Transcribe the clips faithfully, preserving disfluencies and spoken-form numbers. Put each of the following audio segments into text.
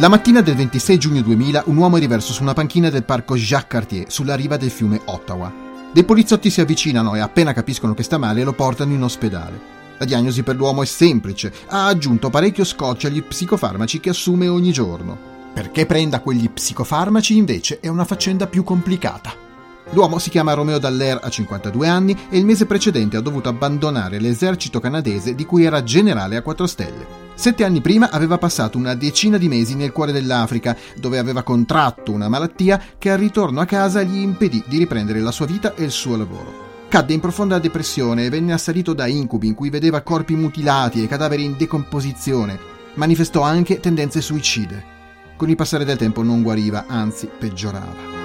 La mattina del ventisei giugno duemila un uomo è riverso su una panchina del parco Jacques Cartier sulla riva del fiume Ottawa. Dei poliziotti si avvicinano e appena capiscono che sta male lo portano in ospedale. La diagnosi per l'uomo è semplice, ha aggiunto parecchio scotch agli psicofarmaci che assume ogni giorno. Perché prenda quegli psicofarmaci invece è una faccenda più complicata. L'uomo si chiama Romeo Dallaire, ha cinquantadue anni e il mese precedente ha dovuto abbandonare l'esercito canadese di cui era generale a quattro stelle. Sette anni prima aveva passato una decina di mesi nel cuore dell'Africa, dove aveva contratto una malattia che al ritorno a casa gli impedì di riprendere la sua vita e il suo lavoro. Cadde in profonda depressione e venne assalito da incubi in cui vedeva corpi mutilati e cadaveri in decomposizione. Manifestò anche tendenze suicide. Con il passare del tempo non guariva, anzi peggiorava.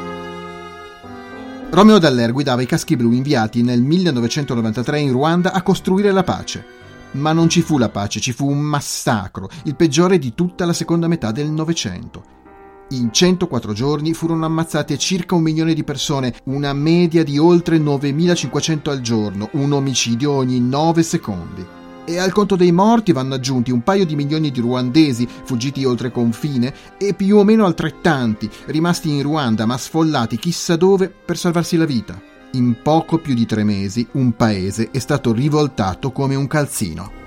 Romeo Dallaire guidava i caschi blu inviati nel millenovecentonovantatré in Ruanda a costruire la pace. Ma non ci fu la pace, ci fu un massacro, il peggiore di tutta la seconda metà del Novecento. In centoquattro giorni furono ammazzate circa un milione di persone, una media di oltre novemilacinquecento al giorno, un omicidio ogni nove secondi. E al conto dei morti vanno aggiunti un paio di milioni di ruandesi fuggiti oltre confine e più o meno altrettanti rimasti in Ruanda ma sfollati chissà dove per salvarsi la vita. In poco più di tre mesi un paese è stato rivoltato come un calzino.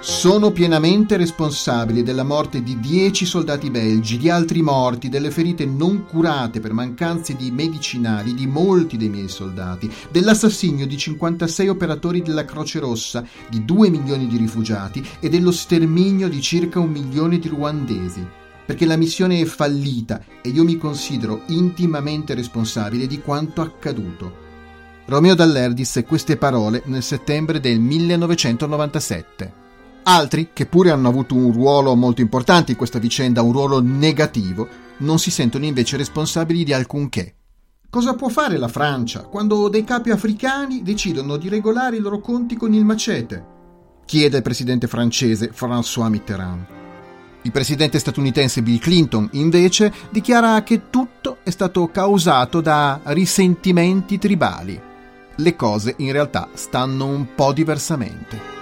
Sono pienamente responsabili della morte di dieci soldati belgi, di altri morti, delle ferite non curate per mancanze di medicinali di molti dei miei soldati, dell'assassinio di cinquantasei operatori della Croce Rossa, di due milioni di rifugiati e dello sterminio di circa un milione di ruandesi. Perché la missione è fallita e io mi considero intimamente responsabile di quanto accaduto. Romeo Dallaire disse queste parole nel settembre del millenovecentonovantasette. Altri, che pure hanno avuto un ruolo molto importante in questa vicenda, un ruolo negativo, non si sentono invece responsabili di alcunché. Cosa può fare la Francia quando dei capi africani decidono di regolare i loro conti con il macete? Chiede il presidente francese François Mitterrand. Il presidente statunitense Bill Clinton, invece, dichiara che tutto è stato causato da risentimenti tribali. Le cose in realtà stanno un po' diversamente.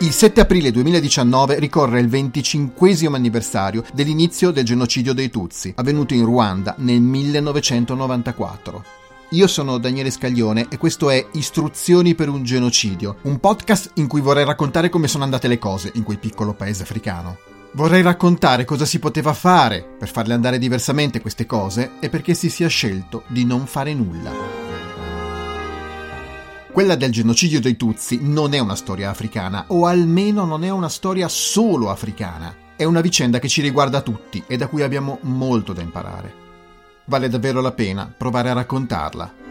Il sette aprile duemiladiciannove ricorre il venticinquesimo anniversario dell'inizio del genocidio dei Tutsi, avvenuto in Ruanda nel millenovecentonovantaquattro. Io sono Daniele Scaglione e questo è Istruzioni per un genocidio, un podcast in cui vorrei raccontare come sono andate le cose in quel piccolo paese africano. Vorrei raccontare cosa si poteva fare per farle andare diversamente queste cose e perché si sia scelto di non fare nulla. Quella del genocidio dei Tutsi non è una storia africana, o almeno non è una storia solo africana. È una vicenda che ci riguarda tutti e da cui abbiamo molto da imparare. Vale davvero la pena provare a raccontarla.